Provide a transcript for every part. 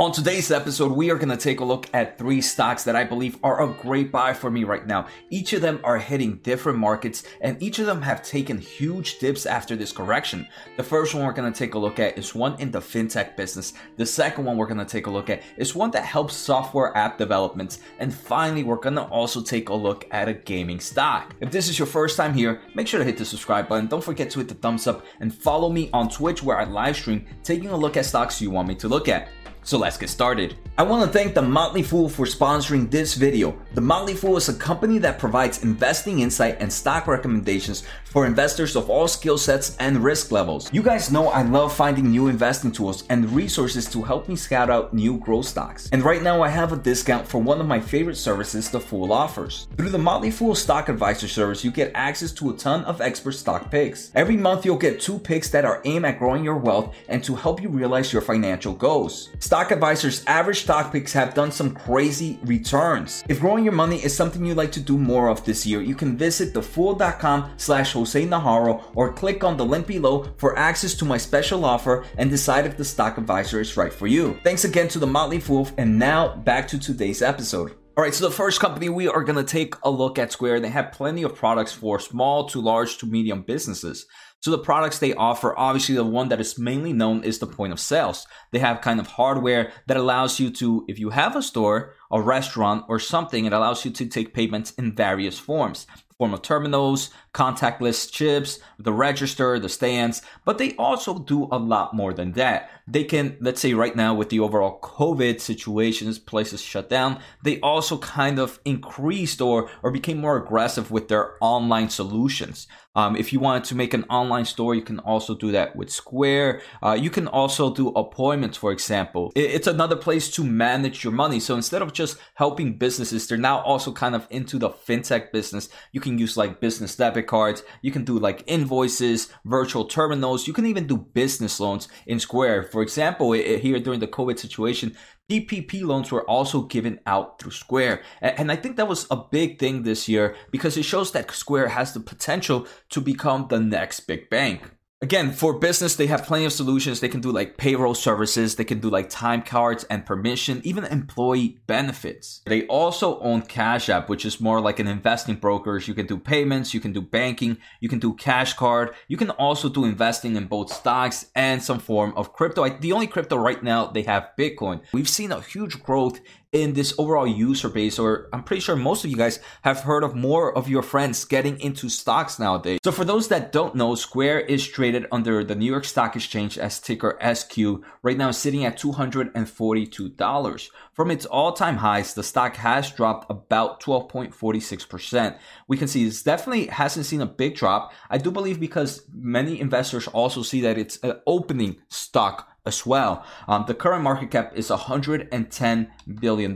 On today's episode, we are going to take a look at 3 stocks that I believe are a great buy for me right now. Each of them are hitting different markets and each of them have taken huge dips after this correction. The first one we're going to take a look at is one in the fintech business. The second one we're going to take a look at is one that helps software app developments. And finally, we're going to also take a look at a gaming stock. If this is your first time here, make sure to hit the subscribe button. Don't forget to hit the thumbs up and follow me on Twitch where I live stream taking a look at stocks you want me to look at. So let's get started. I want to thank The Motley Fool for sponsoring this video. The Motley Fool is a company that provides investing insight and stock recommendations for investors of all skill sets and risk levels. You guys know I love finding new investing tools and resources to help me scout out new growth stocks. And right now I have a discount for one of my favorite services The Fool offers. Through The Motley Fool Stock Advisor service, you get access to a ton of expert stock picks. Every month you'll get 2 picks that are aimed at growing your wealth and to help you realize your financial goals. Stock Advisor's average stock picks have done some crazy returns. If growing your money is something you'd like to do more of this year, you can visit thefool.com/Jose Naharro or click on the link below for access to my special offer and decide if the Stock Advisor is right for you. Thanks again to The Motley Fool, and now back to today's episode. All right, so the first company we are going to take a look at Square. They have plenty of products for small to large to medium businesses. So the products they offer, obviously the one that is mainly known is the point of sales. They have kind of hardware that allows you to, if you have a store, a restaurant or something, it allows you to take payments in various forms. Form of terminals, contactless chips, the register, the stands, but they also do a lot more than that. They can, let's say right now with the overall COVID situations, places shut down, they also kind of increased or became more aggressive with their online solutions. If you wanted to make an online store, you can also do that with Square. You can also do appointments, for example. It's another place to manage your money. So instead of just helping businesses, they're now also kind of into the fintech business. You can use like business debit cards. You can do like invoices, virtual terminals. You can even do business loans in Square. For example, here during the COVID situation, PPP loans were also given out through Square. And I think that was a big thing this year because it shows that Square has the potential to become the next big bank. Again, for business, they have plenty of solutions. They can do like payroll services. They can do like time cards and permission, even employee benefits. They also own Cash App, which is more like an investing broker. You can do payments, you can do banking, you can do cash card. You can also do investing in both stocks and some form of crypto. The only crypto right now they have Bitcoin. We've seen a huge growth in this overall user base, or I'm pretty sure most of you guys have heard of more of your friends getting into stocks nowadays. So for those that don't know, Square is traded under the New York Stock Exchange as ticker SQ, right now sitting at $242. From its all-time highs, the stock has dropped about 12.46%. We can see this definitely hasn't seen a big drop. I do believe because many investors also see that it's an opening stock as well. The current market cap is $110 billion.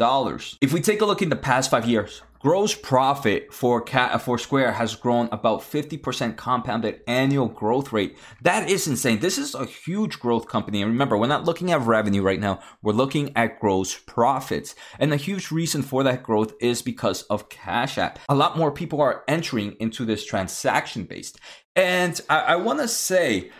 If we take a look in the past 5 years, gross profit for Square has grown about 50% compounded annual growth rate. That is insane. This is a huge growth company. And remember, we're not looking at revenue right now. We're looking at gross profits. And a huge reason for that growth is because of Cash App. A lot more people are entering into this transaction-based. And I want to say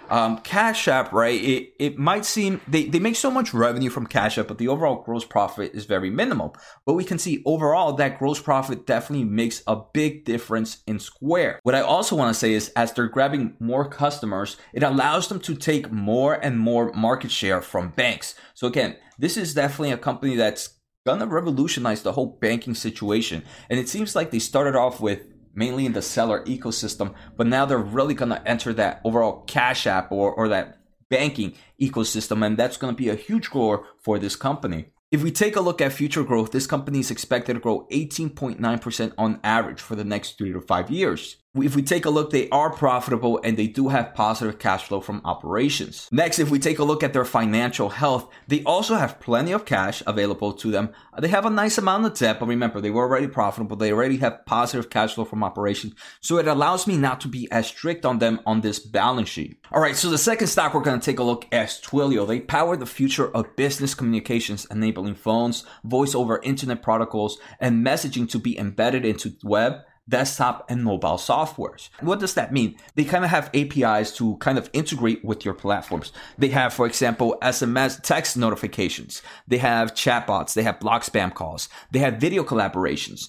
Cash App, right, it might seem they make so much revenue from Cash App, but the overall gross profit is very minimal. But we can see overall that gross profit definitely makes a big difference in Square. What I also want to say is as they're grabbing more customers, it allows them to take more and more market share from banks. So again, this is definitely a company that's going to revolutionize the whole banking situation. And it seems like they started off with mainly in the seller ecosystem, but now they're really going to enter that overall Cash App or that banking ecosystem, and that's going to be a huge grower for this company. If we take a look at future growth, this company is expected to grow 18.9% on average for the next 3 to 5 years. If we take a look, they are profitable and they do have positive cash flow from operations. Next, if we take a look at their financial health, they also have plenty of cash available to them. They have a nice amount of debt, but remember, they were already profitable. They already have positive cash flow from operations. So it allows me not to be as strict on them on this balance sheet. All right, so the second stock we're going to take a look at is Twilio. They power the future of business communications, enabling phones, voice over internet protocols, and messaging to be embedded into web, desktop and mobile softwares. What does that mean? They kind of have APIs to kind of integrate with your platforms. They have, for example, SMS text notifications. They have chatbots. They have block spam calls. They have video collaborations.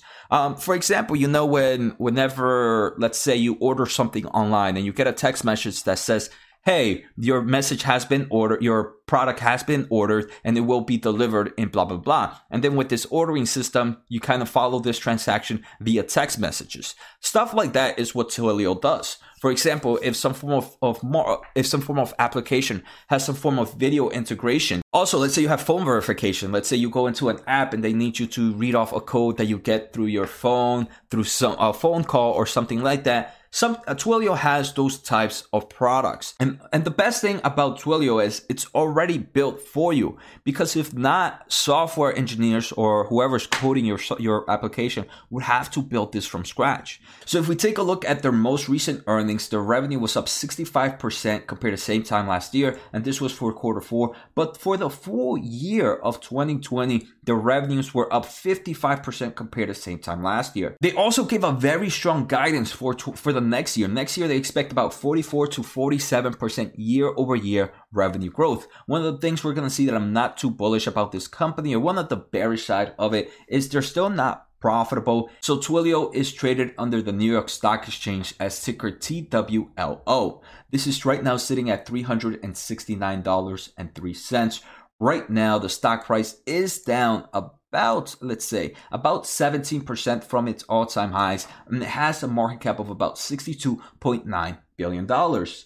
For example, you know, whenever, let's say you order something online and you get a text message that says, hey, your message has been ordered, your product has been ordered, and it will be delivered in blah, blah, blah. And then with this ordering system, you kind of follow this transaction via text messages. Stuff like that is what Twilio does. For example, if some form of application has some form of video integration. Also, let's say you have phone verification. Let's say you go into an app and they need you to read off a code that you get through your phone, through a phone call or something like that. Twilio has those types of products. And the best thing about Twilio is it's already built for you, because if not, software engineers or whoever's coding your application would have to build this from scratch. So if we take a look at their most recent earnings, their revenue was up 65% compared to the same time last year, and this was for quarter four. But for the full year of 2020, their revenues were up 55% compared to the same time last year. They also gave a very strong guidance for the next year. Next year, they expect about 44 to 47% year over year revenue growth. One of the things we're going to see that I'm not too bullish about this company, or one of the bearish side of it, is they're still not profitable. So Twilio is traded under the New York Stock Exchange as ticker TWLO. This is right now sitting at $369.03. Right now, the stock price is down about 17% from its all-time highs, and it has a market cap of about $62.9 billion.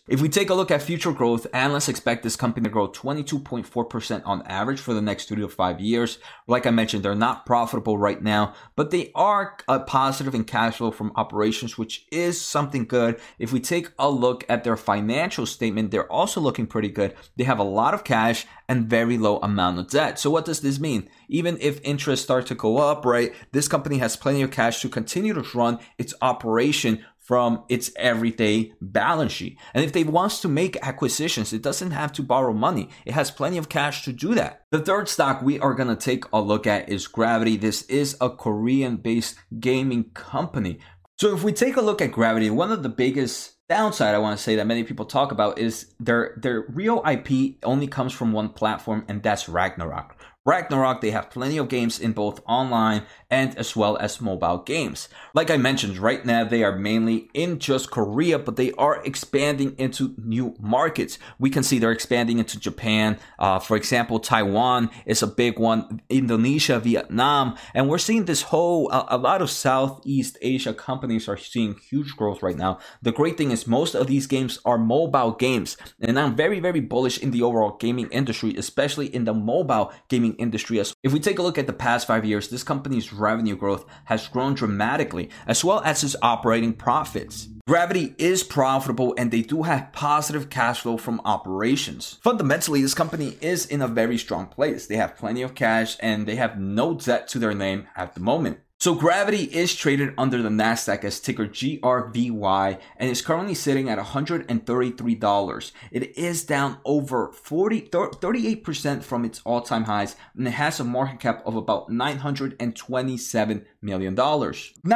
If we take a look at future growth, analysts expect this company to grow 22.4% on average for the next 3 to 5 years. Like I mentioned, they're not profitable right now, but they are positive in cash flow from operations, which is something good. If we take a look at their financial statement, they're also looking pretty good. They have a lot of cash and very low amount of debt. So what does this mean? Even if interest starts to go up, right, this company has plenty of cash to continue to run its operation from its everyday balance sheet. And if they wants to make acquisitions, it doesn't have to borrow money. It has plenty of cash to do that. The third stock we are going to take a look at is Gravity. This is a Korean-based gaming company. So if we take a look at Gravity, one of the biggest downside I want to say that many people talk about is their real IP only comes from one platform, and that's Ragnarok. Ragnarok, they have plenty of games in both online and as well as mobile games. Like I mentioned, right now they are mainly in just Korea, but they are expanding into new markets. We can see they're expanding into Japan. For example, Taiwan is a big one, Indonesia, Vietnam, and we're seeing this whole, a lot of Southeast Asia companies are seeing huge growth right now. The great thing is most of these games are mobile games, and I'm very, very bullish in the overall gaming industry, especially in the mobile gaming industry. If we take a look at the past 5 years, this company's revenue growth has grown dramatically, as well as its operating profits. Gravity is profitable, and they do have positive cash flow from operations. Fundamentally, this company is in a very strong place. They have plenty of cash, and they have no debt to their name at the moment. So Gravity is traded under the NASDAQ as ticker GRVY, and is currently sitting at $133. It is down over 38% from its all-time highs, and it has a market cap of about $927 million. Now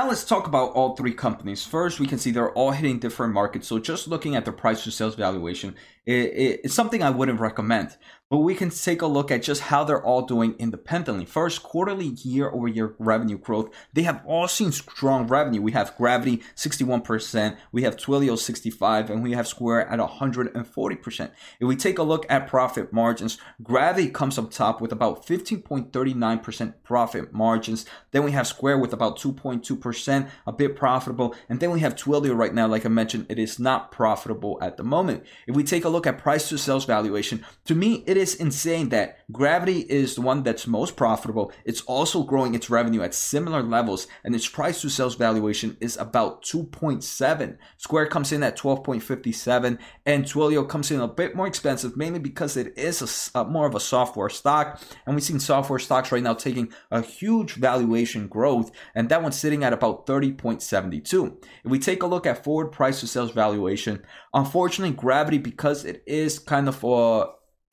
let's talk about all three companies. First, we can see they're all hitting different markets. So just looking at the price to sales valuation, it's something I wouldn't recommend. But we can take a look at just how they're all doing independently. First, quarterly year-over-year revenue growth. They have all seen strong revenue. We have Gravity 61%, we have Twilio 65%, and we have Square at 140%. If we take a look at profit margins, Gravity comes up top with about 15.39% profit margins. Then we have Square with about 2.2%, a bit profitable. And then we have Twilio right now. Like I mentioned, it is not profitable at the moment. If we take a look at price to sales valuation, to me, it is insane that Gravity is the one that's most profitable. It's also growing its revenue at similar levels, and its price to sales valuation is about 2.7. Square comes in at 12.57, and Twilio comes in a bit more expensive, mainly because it is more of a software stock, and we've seen software stocks right now taking a huge valuation growth, and that one's sitting at about 30.72. If we take a look at forward price to sales valuation, unfortunately, Gravity, because it is kind of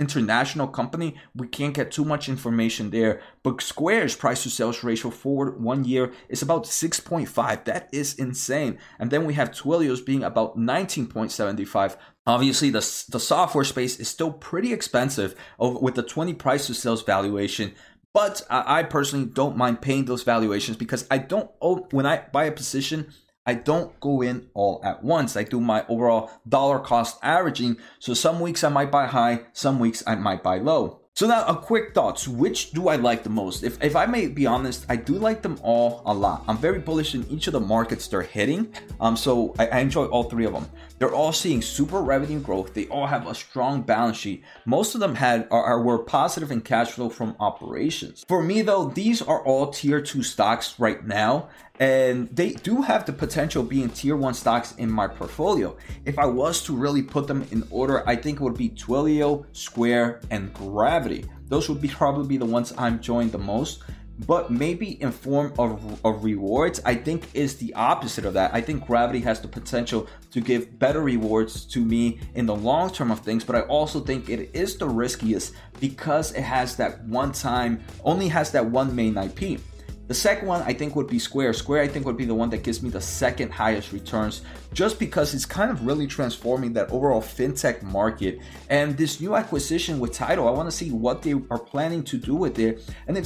international company, we can't get too much information there. But Square's price to sales ratio forward 1 year is about 6.5. That is insane. And then we have Twilio's being about 19.75. Obviously, the software space is still pretty expensive with the 20 price to sales valuation. But I personally don't mind paying those valuations because I don't own, when I buy a position, I don't go in all at once. I do my overall dollar cost averaging. So some weeks I might buy high, some weeks I might buy low. So now a quick thoughts, which do I like the most? If I may be honest, I do like them all a lot. I'm very bullish in each of the markets they're hitting. So I enjoy all three of them. They're all seeing super revenue growth. They all have a strong balance sheet. Most of them were positive in cash flow from operations. For me though, these are all tier 2 stocks right now. And they do have the potential of being tier 1 stocks in my portfolio. If I was to really put them in order, I think it would be Twilio, Square, and Gravity. Those would be probably the ones I'm enjoying the most. But maybe in form of rewards, I think is the opposite of that. I think Gravity has the potential to give better rewards to me in the long term of things, but I also think it is the riskiest because it has that one main IP. The second one I think would be Square. Square I think would be the one that gives me the second highest returns just because it's kind of really transforming that overall fintech market. And this new acquisition with TWLO, I want to see what they are planning to do with it. And if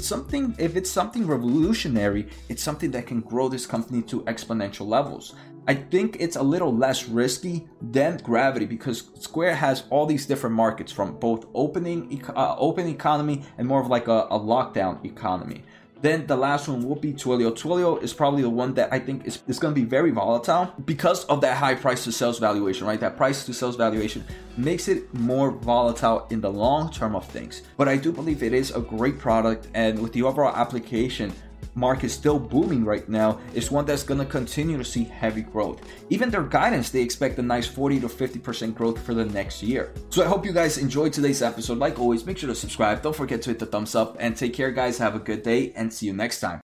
it's something revolutionary, it's something that can grow this company to exponential levels. I think it's a little less risky than Gravity because Square has all these different markets from both open economy and more of like a lockdown economy. Then the last one will be Twilio. Twilio is probably the one that I think is going to be very volatile because of that high price to sales valuation, right? That price to sales valuation makes it more volatile in the long term of things. But I do believe it is a great product, and with the overall application market still booming right now, it's one that's going to continue to see heavy growth. Even their guidance, they expect a nice 40 to 50% growth for the next year. So I hope you guys enjoyed today's episode. Like always, make sure to subscribe. Don't forget to hit the thumbs up and take care, guys. Have a good day and see you next time.